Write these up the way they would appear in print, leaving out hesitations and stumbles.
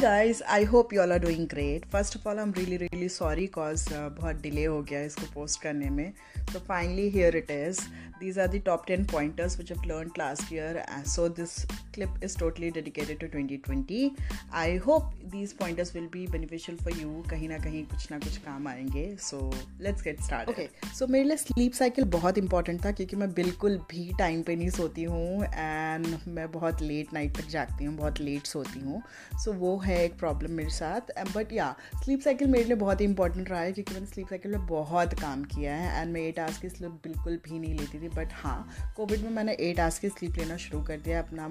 guys, I hope you all are doing great. First of all, I'm really sorry cause बहुत delay हो गया इसको post करने में. So finally here it is. These are the top 10 pointers which I've learned last year. So this clip is totally dedicated to 2020. I hope these pointers will be beneficial for you. कहीं ना कुछ काम आएंगे. So let's get started. Okay. So मेरे लिए sleep cycle बहुत important था क्योंकि मैं बिल्कुल भी time पे नहीं सोती हूँ and मैं बहुत late night तक जागती हूँ, बहुत late सोती हूँ. So वो है एक प्रॉब्लम मेरे साथ. बट या स्लीप साइकिल मेरे लिए बहुत ही इंपॉर्टेंट रहा है क्योंकि मैंने स्लीप साइकिल में बहुत काम किया है एंड मैं 8 आवर्स की स्लीप बिल्कुल भी नहीं लेती थी. बट हाँ, कोविड में मैंने 8 आवर्स की स्लीप लेना शुरू कर दिया. अपना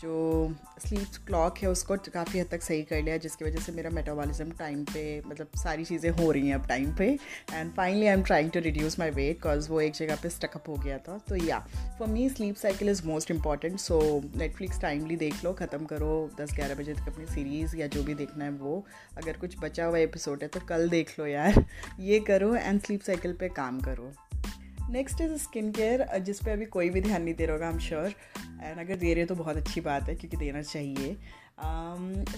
जो स्लीप क्लॉक है उसको काफ़ी हद तक सही कर लिया जिसकी वजह से मेरा मेटाबॉलिज्म टाइम पे, मतलब सारी चीज़ें हो रही हैं अब टाइम पे. And finally I am trying to reduce my weight because वो एक जगह पे स्टकअप हो गया था. तो yeah for me sleep cycle is most important. So Netflix timely देख लो, ख़त्म करो 10-11 बजे तक अपनी सीरीज़ या जो भी देखना है वो. अगर कुछ बचा हुआ एपिसोड है तो कल देख लो यार, ये करो एंड स्लीप साइकिल पे काम करो. नेक्स्ट इज़ स्किन केयर, जिस पे अभी कोई भी ध्यान नहीं दे रहा होगा आई एम श्योर. एंड अगर दे रहे हो तो बहुत अच्छी बात है क्योंकि देना चाहिए.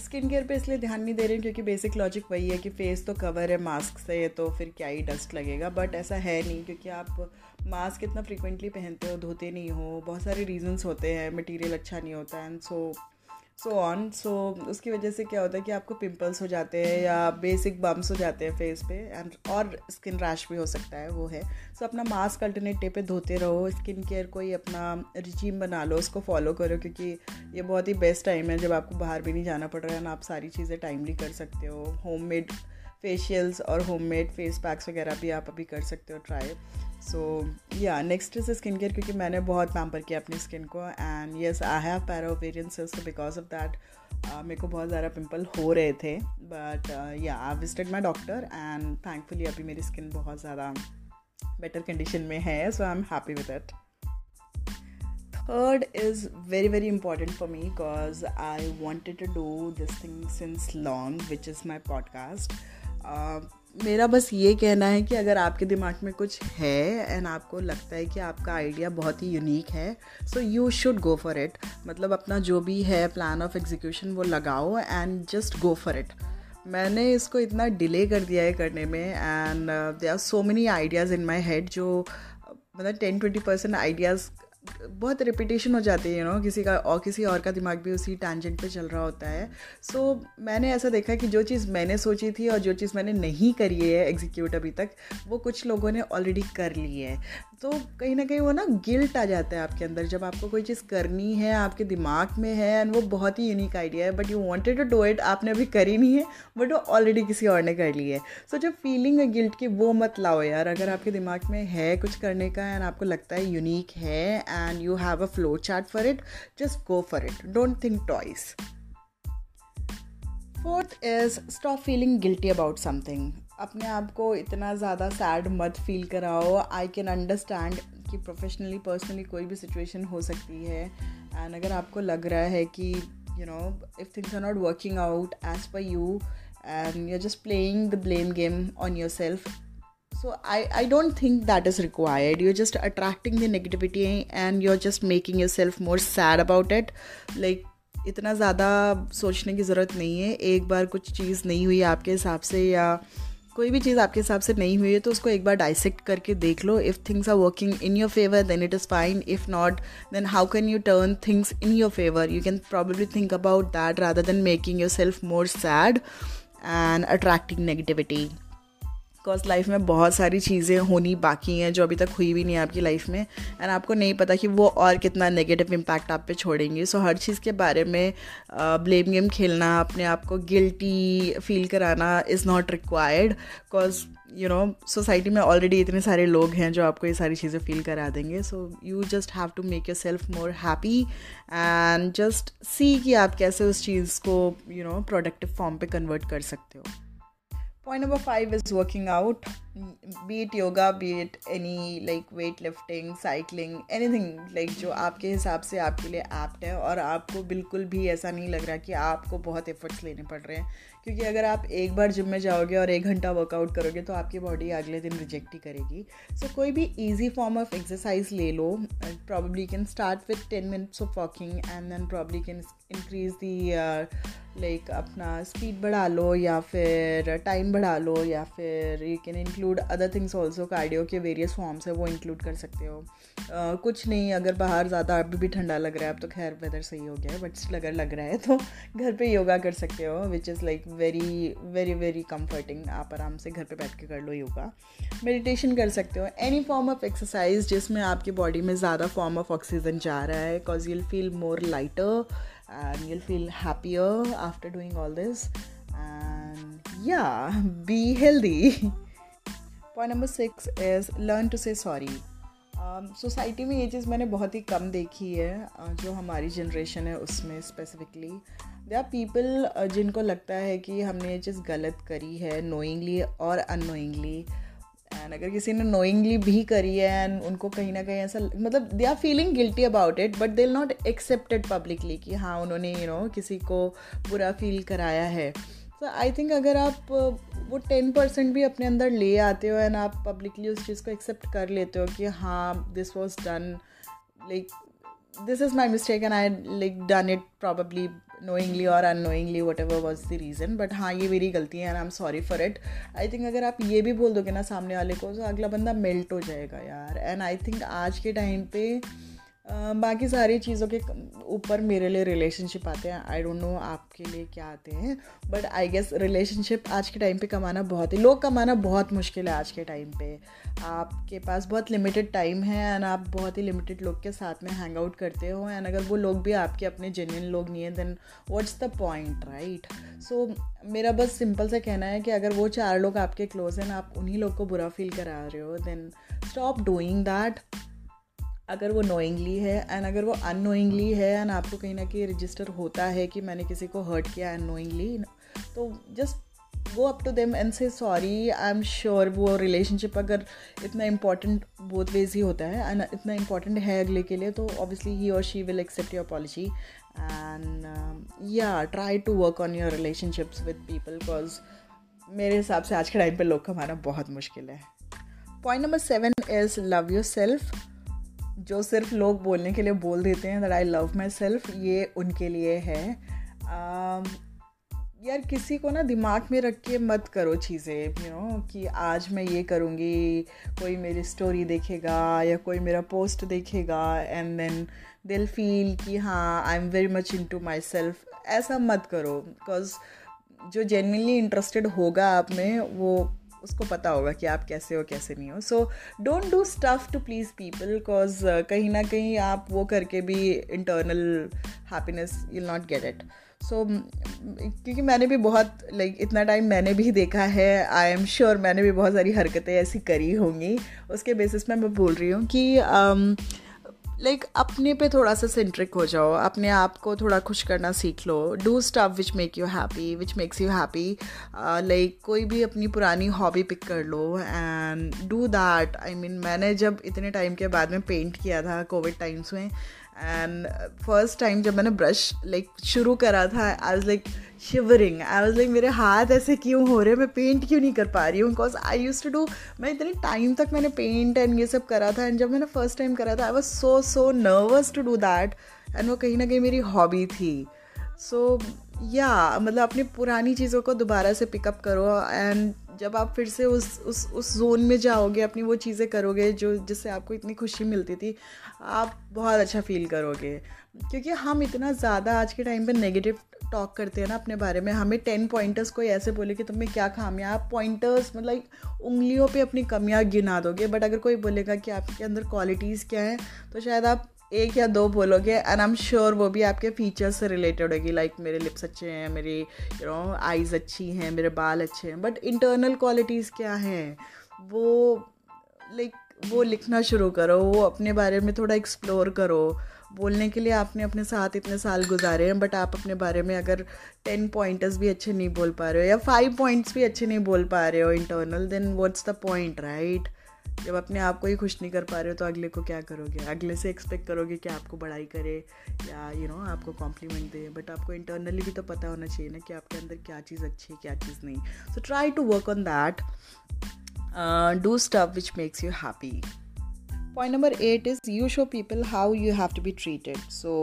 स्किन केयर पे इसलिए ध्यान नहीं दे रहे क्योंकि बेसिक लॉजिक वही है कि फेस तो कवर है मास्क से तो फिर क्या ही डस्ट लगेगा. बट ऐसा है नहीं क्योंकि आप मास्क इतना फ्रिक्वेंटली पहनते हो, धोते नहीं हो, बहुत सारे रीजंस होते हैं, मटेरियल अच्छा नहीं होता एंड सो उसकी वजह से क्या होता है कि आपको पिंपल्स हो जाते हैं या बेसिक बम्स हो जाते हैं फेस पे एंड और स्किन रैश भी हो सकता है वो है. सो अपना मास्क अल्टरनेट डे पे धोते रहो. स्किन केयर कोई अपना रिजीम बना लो, उसको फॉलो करो क्योंकि ये बहुत ही बेस्ट टाइम है जब आपको बाहर भी नहीं जाना पड़ रहा है ना. आप सारी चीज़ें टाइमली कर सकते हो. होममेड फेशियल्स और होममेड फेस पैक्स वगैरह भी आप अभी कर सकते हो ट्राई. सो या नेक्स्ट इज स्किन केयर क्योंकि मैंने बहुत पैम्पर किया अपनी स्किन को and yes I have पैराओवेरियंसेस because of that मेरे को बहुत ज़्यादा पिंपल हो रहे थे. But yeah I visited my doctor and thankfully अभी मेरी स्किन बहुत ज़्यादा बेटर कंडीशन में है. So I am happy with it. Third is very important for me because I wanted to do this thing since long, which is my podcast. मेरा बस ये कहना है कि अगर आपके दिमाग में कुछ है एंड आपको लगता है कि आपका आइडिया बहुत ही यूनिक है so you should go for it. मतलब अपना जो भी है प्लान ऑफ एग्जीक्यूशन वो लगाओ and just go for it. मैंने इसको इतना डिले कर दिया है करने में and there are so many ideas in my head जो मतलब 10-20% आइडियाज़ बहुत रिपीटेशन हो जाती है यू नो, किसी और का दिमाग भी उसी टैंजेंट पे चल रहा होता है. सो मैंने ऐसा देखा कि जो चीज़ मैंने सोची थी और जो चीज़ मैंने नहीं करी है एग्जीक्यूट अभी तक वो कुछ लोगों ने ऑलरेडी कर ली है. तो कहीं ना कहीं वो ना गिल्ट आ जाता है आपके अंदर जब आपको कोई चीज़ करनी है, आपके दिमाग में है एंड वो बहुत ही यूनिक आइडिया है but you wanted to do it, आपने अभी करी नहीं है बट वो ऑलरेडी किसी और ने कर ली है. सो जो फीलिंग है गिल्ट की वो मत लाओ यार. अगर आपके दिमाग में है कुछ करने का एंड आपको लगता है यूनिक है and you have a flow chart for it, just go for it. Don't think twice. Fourth is stop feeling guilty about something. अपने आप को इतना ज़्यादा सैड मत फील कराओ. आई कैन अंडरस्टैंड कि प्रोफेशनली पर्सनली कोई भी सिचुएशन हो सकती है एंड अगर आपको लग रहा है कि you know if things are not working out as per you and you are just playing the blame game on your self. So I don't think that is required. You're just attracting the negativity and you're just making yourself more sad about it. Like इतना ज़्यादा सोचने की ज़रूरत नहीं है. एक बार कुछ चीज़ नहीं हुई आपके हिसाब से या कोई भी चीज़ आपके हिसाब से नहीं हुई है तो उसको एक बार डाइसेक्ट करके देख लो. If things are working in your favour then it is fine. If not then how can you turn things in your favour. You can probably think about that rather than making your self more sad and attracting negativity. Because life में बहुत सारी चीज़ें होनी बाकी हैं जो अभी तक हुई भी नहीं है आपकी लाइफ में एंड आपको नहीं पता कि वो और कितना नेगेटिव इम्पैक्ट आप पे छोड़ेंगे. सो हर चीज़ के बारे में ब्लेम गेम खेलना, अपने आप को गिल्टी फील कराना is not required. Because you know society में ऑलरेडी इतने सारे लोग हैं जो आपको ये सारी चीज़ें फील करा देंगे. So you just have to make your self more happy and just see कि आप कैसे उस चीज़ को यू नो प्रोडक्टिव फॉर्म पे कन्वर्ट कर सकते हो. Point number 5 is working out. Be it yoga, be it any like weight lifting, cycling, anything like जो आपके हिसाब से आपके लिए ऐप्ट है और आपको बिल्कुल भी ऐसा नहीं लग रहा कि आपको बहुत एफर्ट्स लेने पड़ रहे हैं, क्योंकि अगर आप एक बार जिम में जाओगे और 1 घंटा वर्कआउट करोगे तो आपकी बॉडी अगले दिन रिजेक्ट ही करेगी. सो कोई भी ईजी फॉर्म ऑफ एक्सरसाइज ले लो. Probably can start with 10 minutes of walking and then probably can increase the like अपना स्पीड बढ़ा लो या फिर टाइम बढ़ा लो, या फिर you can include other things also. Cardio के वेरियस फॉर्म्स है वो इंक्लूड कर सकते हो. कुछ नहीं, अगर बाहर ज़्यादा अभी भी ठंडा लग रहा है, अब तो खैर वेदर सही हो गया है, बट स्टिल अगर लग रहा है तो घर पे योगा कर सकते हो, which is like very very very comforting. आप आराम से घर पे बैठ के कर लो योगा. मेडिटेशन कर सकते हो. एनी फॉर्म ऑफ एक्सरसाइज जिसमें आपकी बॉडी में ज़्यादा फॉर्म ऑफ ऑक्सीजन जा रहा है, because you'll feel more lighter and you'll feel happier after doing all this, and yeah, be healthy. Point number 6 is learn to say sorry. Society में ये चीज़ मैंने बहुत ही कम देखी है, जो हमारी जनरेशन है उसमें स्पेसिफिकली. देयर आर पीपल जिनको लगता है कि हमने ये चीज़ गलत करी है नोइंगली और अननोइंगली. एंड अगर किसी ने नोइंगली भी करी है एंड उनको कहीं ना कहीं ऐसा मतलब they are feeling guilty about it, but they will not accepted publicly कि हाँ उन्होंने यू नो किसी को बुरा फील कराया है. सो आई थिंक अगर आप वो 10% भी अपने अंदर ले आते हो एंड आप पब्लिकली उस चीज़ को एक्सेप्ट कर लेते हो कि हाँ this was done, like this is my mistake and I like done it probably knowingly or unknowingly, whatever was the reason, but हाँ ये मेरी गलती है and I'm sorry for it. I think अगर आप ये भी बोल दोगे ना सामने वाले को, तो अगला बंदा मेल्ट हो जाएगा यार. And I think आज के टाइम पे बाकी सारी चीज़ों के ऊपर मेरे लिए रिलेशनशिप आते हैं. आई डोंट नो आपके लिए क्या आते हैं, बट आई गेस रिलेशनशिप आज के टाइम पे कमाना बहुत मुश्किल है. आज के टाइम पे आपके पास बहुत लिमिटेड टाइम है एंड आप बहुत ही लिमिटेड लोग के साथ में हैंग आउट करते हो, एंड अगर वो लोग भी आपके अपने जेन्युइन लोग नहीं है then what's the point, right? So मेरा बस सिंपल सा कहना है कि अगर वो 4 लोग आपके क्लोज हैं, आप उन्हीं लोग को बुरा फील करा रहे हो, देन स्टॉप डूइंग दैट. अगर वो नोइंगली है एंड अगर वो अननोइंगली है एंड आपको कहीं ना कहीं रजिस्टर होता है कि मैंने किसी को हर्ट किया अननोइंगली, तो just go up to them and say sorry. I am sure वो रिलेशनशिप अगर इतना इम्पॉर्टेंट बोथ वेज ही होता है एंड इतना इम्पॉर्टेंट है अगले के लिए, तो ऑब्वियसली ही और she will accept your apology. And yeah try to work on your relationships with people, because मेरे हिसाब से आज के टाइम पर लोग कमाना बहुत मुश्किल है. Point number 7 is love your self. जो सिर्फ लोग बोलने के लिए बोल देते हैं that I love my self, ये उनके लिए है. यार किसी को ना दिमाग में रख के मत करो चीज़ें, यू नो कि आज मैं ये करूँगी, कोई मेरी स्टोरी देखेगा या कोई मेरा पोस्ट देखेगा and then they will feel कि हाँ I am very much into my self. ऐसा मत करो, बिकॉज जो जेन्युइनली इंटरेस्टेड होगा आप में वो उसको पता होगा कि आप कैसे हो कैसे नहीं हो. So don't do stuff to please people, because कहीं ना कहीं आप वो करके भी internal happiness you will not get it. So क्योंकि मैंने भी बहुत इतना टाइम मैंने भी देखा है, आई एम श्योर मैंने भी बहुत सारी हरकतें ऐसी करी होंगी. उसके बेसिस में मैं बोल रही हूँ कि अपने पे थोड़ा सा सेंट्रिक हो जाओ, अपने आप को थोड़ा खुश करना सीख लो. Do stuff which make you happy, which makes you happy. कोई भी अपनी पुरानी हॉबी पिक कर लो and do that. I mean मैंने जब इतने टाइम के बाद में पेंट किया था कोविड टाइम्स में, एंड फर्स्ट टाइम जब मैंने ब्रश शुरू करा था, I was shivering. I was मेरे हाथ ऐसे क्यों हो रहे हैं, मैं पेंट क्यों नहीं कर पा रही हूँ, because I use to do. मैं इतने टाइम तक मैंने पेंट एंड ये सब करा था, एंड जब मैंने फर्स्ट टाइम करा था I was so nervous to do that, and वो कहीं ना कहीं मेरी हॉबी थी. सो या अपनी पुरानी चीज़ों को दोबारा से पिकअप करो, एंड जब आप फिर से उस जोन में जाओगे, अपनी वो चीज़ें करोगे जो जिससे आपको इतनी खुशी मिलती थी, आप बहुत अच्छा फील करोगे. क्योंकि हम इतना ज़्यादा आज के टाइम पे नेगेटिव टॉक करते हैं ना अपने बारे में. हमें 10 pointers कोई ऐसे बोले कि तुम्हें क्या खामियां, आप पॉइंटर्स उंगलियों पे अपनी कमियां गिना दोगे, बट अगर कोई बोलेगा कि आपके अंदर क्वालिटीज़ क्या हैं, तो शायद आप 1 या 2 बोलोगे, एंड आई एम श्योर वो भी आपके फीचर्स से रिलेटेड होगी. मेरे लिप्स अच्छे हैं, मेरी आइज़ अच्छी हैं, मेरे बाल अच्छे हैं, बट इंटरनल क्वालिटीज़ क्या हैं वो वो लिखना शुरू करो, वो अपने बारे में थोड़ा एक्सप्लोर करो. बोलने के लिए आपने अपने साथ इतने साल गुजारे हैं, बट आप अपने बारे में अगर 10 पॉइंटर्स भी अच्छे नहीं बोल पा रहे हो या 5 पॉइंट्स भी अच्छे नहीं बोल पा रहे हो internal, then what's the point, right? जब अपने आप को ही खुश नहीं कर पा रहे हो तो अगले को क्या करोगे? अगले से एक्सपेक्ट करोगे कि आपको बड़ाई करे या यू नो आपको कॉम्प्लीमेंट दे, बट आपको इंटरनली भी तो पता होना चाहिए ना कि आपके अंदर क्या चीज़ अच्छी है क्या चीज़ नहीं. So try to work on that. Do stuff which makes you happy. Point number 8 is you show people how you have to be treated. So,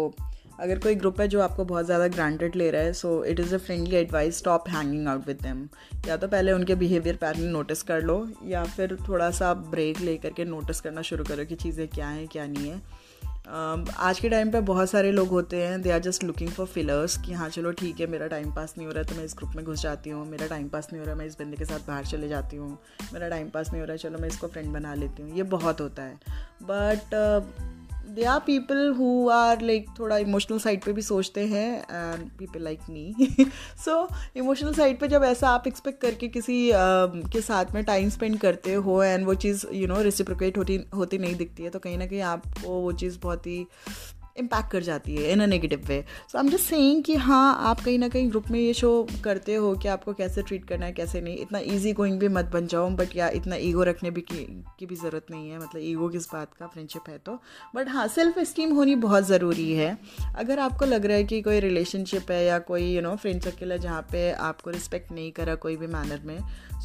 अगर कोई ग्रुप है जो आपको बहुत ज़्यादा ग्रांटेड ले रहा है, so it is a friendly advice, stop hanging out with them. या तो पहले उनके बिहेवियर पैटर्न नोटिस कर लो या फिर थोड़ा सा ब्रेक ले करके नोटिस करना शुरू करो कि चीज़ें क्या हैं क्या नहीं है. आज के टाइम पे बहुत सारे लोग होते हैं, they are just looking for fillers कि हाँ चलो ठीक है, मेरा टाइम पास नहीं हो रहा है तो मैं इस ग्रुप में घुस जाती हूँ, मेरा टाइम पास नहीं हो रहा है मैं इस बंदे के साथ बाहर चले जाती हूँ, मेरा टाइम पास नहीं हो रहा है चलो मैं इसको फ्रेंड बना लेती हूँ. ये बहुत होता है, but they are people who are like थोड़ा इमोशनल साइड पे भी सोचते हैं, and people like me. So emotional side पे जब ऐसा आप एक्सपेक्ट करके किसी के साथ में टाइम स्पेंड करते हो एंड वो चीज़ यू नो रेसिप्रोकेट होती नहीं दिखती है, तो कहीं ना कहीं आपको वो चीज़ बहुत ही इम्पैक्ट कर जाती है in a negative way. So I am just saying कि हाँ, आप कहीं ना कहीं ग्रुप में ये शो करते हो कि आपको कैसे ट्रीट करना है कैसे नहीं. इतना ईजी गोइंग भी मत बन जाओ, बट या इतना ईगो रखने भी की भी ज़रूरत नहीं है. मतलब ईगो किस बात का, फ्रेंडशिप है तो. बट हाँ, सेल्फ एस्टीम होनी बहुत ज़रूरी है. अगर आपको लग रहा है कि कोई रिलेशनशिप है या कोई यू नो फ्रेंड सर्किल है जहाँ पे आपको रिस्पेक्ट नहीं करा कोई भी मैनर में,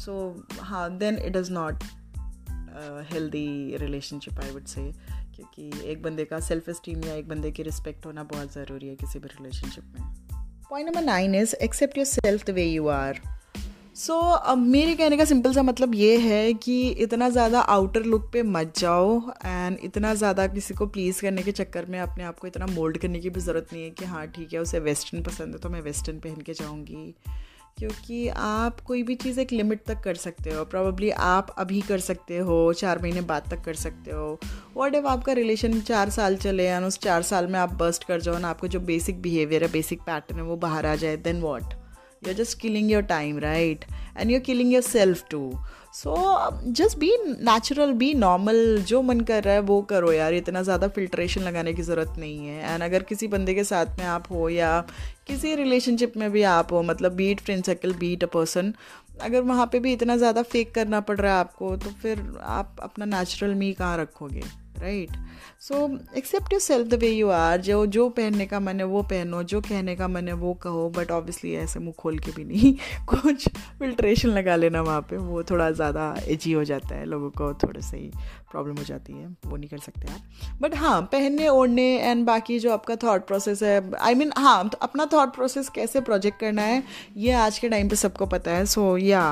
सो हाँ, then it is not healthy relationship I would say. क्योंकि एक बंदे का सेल्फ एस्टीम या एक बंदे की रिस्पेक्ट होना बहुत ज़रूरी है किसी भी रिलेशनशिप में. Point number 9 is accept your self the way you are. So मेरे कहने का सिंपल सा मतलब ये है कि इतना ज़्यादा आउटर लुक पे मत जाओ एंड इतना ज़्यादा किसी को प्लीज़ करने के चक्कर में अपने आप को इतना मोल्ड करने की भी ज़रूरत नहीं है कि हाँ ठीक है, उसे वेस्टर्न पसंद है तो मैं वेस्टर्न पहन के जाऊँगी. क्योंकि आप कोई भी चीज़ एक लिमिट तक कर सकते हो. प्रॉब्ली आप अभी कर सकते हो, 4 महीने बाद तक कर सकते हो. व्हाट इफ आपका रिलेशन 4 साल चले एंड उस 4 साल में आप बस्ट कर जाओ ना, आपको जो बेसिक बिहेवियर है बेसिक पैटर्न है वो बाहर आ जाए, then what? You are just killing your time, right? And you are killing your self too. So just be natural, be normal, जो मन कर रहा है वो करो यार. इतना ज़्यादा फिल्ट्रेशन लगाने की ज़रूरत नहीं है. एंड अगर किसी बंदे के साथ में आप हो या किसी रिलेशनशिप में भी आप हो, मतलब be it friend circle be it a person, अगर वहाँ पे भी इतना ज़्यादा फेक करना पड़ रहा है आपको, तो फिर आप अपना नेचुरल मी कहाँ रखोगे, right? So accept your self the way you are. जो जो पहनने का मन है वो पहनो, जो कहने का मन है वो कहो, बट ऑब्वियसली ऐसे मुंह खोल के भी नहीं. कुछ फिल्ट्रेशन लगा लेना वहाँ पे, वो थोड़ा ज़्यादा एजी हो जाता है, लोगों को थोड़ा सा ही प्रॉब्लम हो जाती है, वो नहीं कर सकते आप. बट हाँ, पहनने ओढ़ने एंड बाकी जो आपका थाट प्रोसेस है, I mean, हाँ, तो अपना थाट प्रोसेस कैसे प्रोजेक्ट करना है ये आज के टाइम पर सबको पता है. So yeah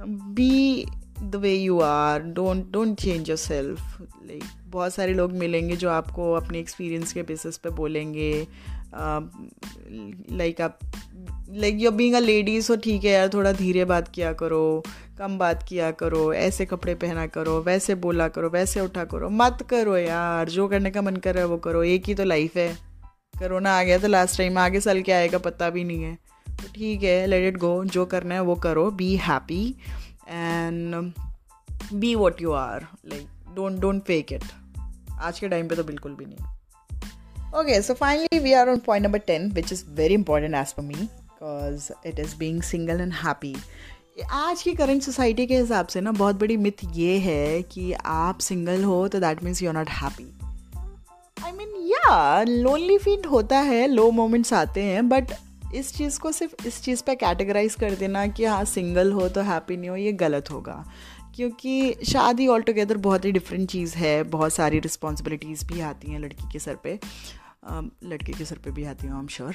be the way you are, don't change your self. Like बहुत सारे लोग मिलेंगे जो आपको अपने एक्सपीरियंस के बेसिस पे बोलेंगे like you are being a lady, so ठीक है यार, थोड़ा धीरे बात किया करो, कम बात किया करो, ऐसे कपड़े पहना करो, वैसे बोला करो, वैसे उठा करो. मत करो यार, जो करने का मन कर रहा है वो करो. एक ही तो लाइफ है. कोरोना आ गया तो लास्ट टाइम, आगे साल क्या आएगा पता भी नहीं है. तो ठीक है, लेट इट गो, जो करना है वो करो. Be happy and be what you are, like don't fake it. आज के टाइम पे तो बिल्कुल भी नहीं. Okay, so finally we are on point number 10, which is very important as for me, because it is being single and happy. आज की current society के हिसाब से ना बहुत बड़ी मिथ ये है कि आप सिंगल हो तो that means you are not happy. I mean, yeah, lonely feel होता है, low moments आते हैं, but इस चीज़ को सिर्फ इस चीज़ पे कैटेगराइज कर देना कि हाँ सिंगल हो तो हैप्पी नहीं हो, ये गलत होगा. क्योंकि शादी ऑल टुगेदर बहुत ही डिफरेंट चीज़ है. बहुत सारी रिस्पॉन्सिबिलिटीज़ भी आती हैं लड़की के सर पे, लड़के के सर पे भी आती हूँ आई एम श्योर.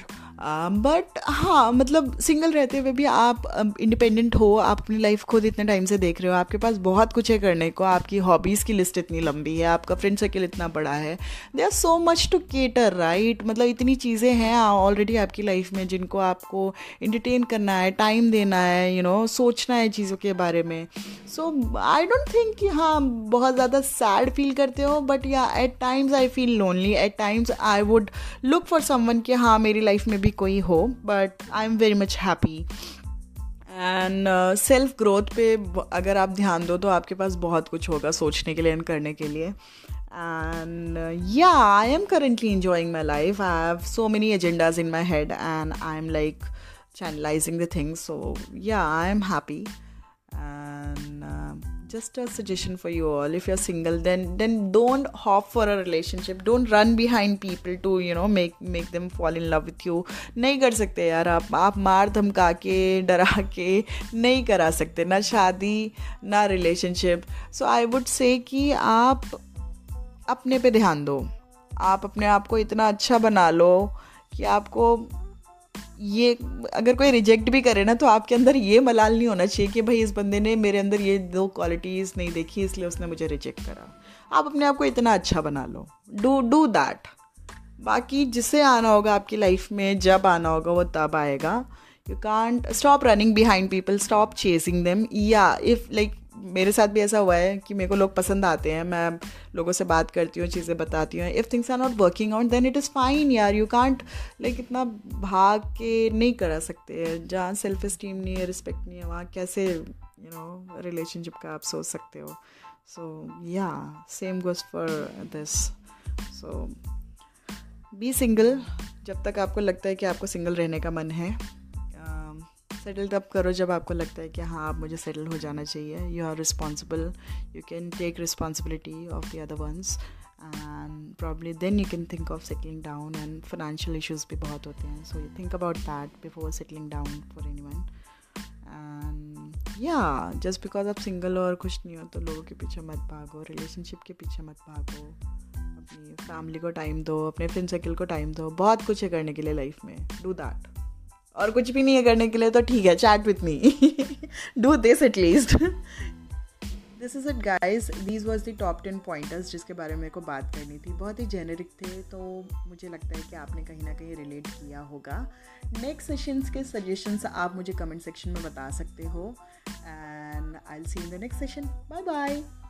बट हाँ, मतलब सिंगल रहते हुए भी आप इंडिपेंडेंट हो, आप अपनी लाइफ खुद इतने टाइम से देख रहे हो, आपके पास बहुत कुछ है करने को, आपकी हॉबीज़ की लिस्ट इतनी लंबी है, आपका फ्रेंड सर्किल इतना बड़ा है, they are so much to cater, right? मतलब इतनी चीज़ें हैं ऑलरेडी आपकी लाइफ में जिनको आपको एंटरटेन करना है, टाइम देना है, यू नो सोचना है चीज़ों के बारे में. सो आई डोंट थिंक कि हाँ बहुत ज़्यादा सैड फील करते हो, but yeah at times I feel lonely, at times I would look for someone कि हाँ मेरी लाइफ में भी कोई हो. But I am very much happy and self growth पे अगर आप ध्यान दो तो आपके पास बहुत कुछ होगा सोचने के लिए एंड करने के लिए. And yeah, I am currently enjoying my life. I have so many agendas in my head and I'm like channelizing the things. So yeah, I'm happy. And just a suggestion for you all, if you're single, then don't hop for a relationship. Don't run behind people to, you know, make them fall in love with you. नहीं कर सकते यार, आप मार धमका के डरा के नहीं करा सकते, ना शादी ना relationship. So I would say कि आप अपने पे ध्यान दो, आप अपने आप को इतना अच्छा बना लो कि आपको ये अगर कोई रिजेक्ट भी करे ना तो आपके अंदर ये मलाल नहीं होना चाहिए कि भाई इस बंदे ने मेरे अंदर ये दो क्वालिटीज़ नहीं देखी इसलिए उसने मुझे रिजेक्ट करा. आप अपने आप को इतना अच्छा बना लो, डू दैट. बाकी जिसे आना होगा आपकी लाइफ में, जब आना होगा वो तब आएगा. You can't stop running behind people, stop chasing them. Yeah if like मेरे साथ भी ऐसा हुआ है कि मेरे को लोग पसंद आते हैं, मैं लोगों से बात करती हूँ, चीज़ें बताती हूँ. If things are not working out then it is fine यार. यू कांट लाइक इतना भाग के नहीं करा सकते. जहाँ सेल्फ इस्टीम नहीं है, रिस्पेक्ट नहीं है, वहाँ कैसे यू नो रिलेशनशिप का आप सोच सकते हो. So yeah same goes for this. So be single जब तक आपको लगता है कि आपको सिंगल रहने का मन है. सेटल तब करो जब आपको लगता है कि हाँ आप मुझे सेटल हो जाना चाहिए. You are responsible, you can take responsibility of the other ones and probably then you can think of settling down. And financial issues भी बहुत होते हैं, so you think about that before settling down for anyone. And या just because आप single और खुश नहीं हो तो लोगों के पीछे मत भागो, रिलेशनशिप के पीछे मत भागो. अपनी फैमिली को टाइम दो, अपने फ्रेंड सर्कल को टाइम दो. बहुत कुछ है करने के लिए लाइफ में, डू दैट. और कुछ भी नहीं है करने के लिए तो ठीक है, chat with me, do this at least. This is it guys, these was the top 10 pointers जिसके बारे में मेरे को बात करनी थी. बहुत ही जेनेरिक थे तो मुझे लगता है कि आपने कहीं ना कहीं रिलेट किया होगा. नेक्स्ट सेशंस के सजेशंस आप मुझे कमेंट सेक्शन में बता सकते हो. And I will see you in the next session. Bye bye.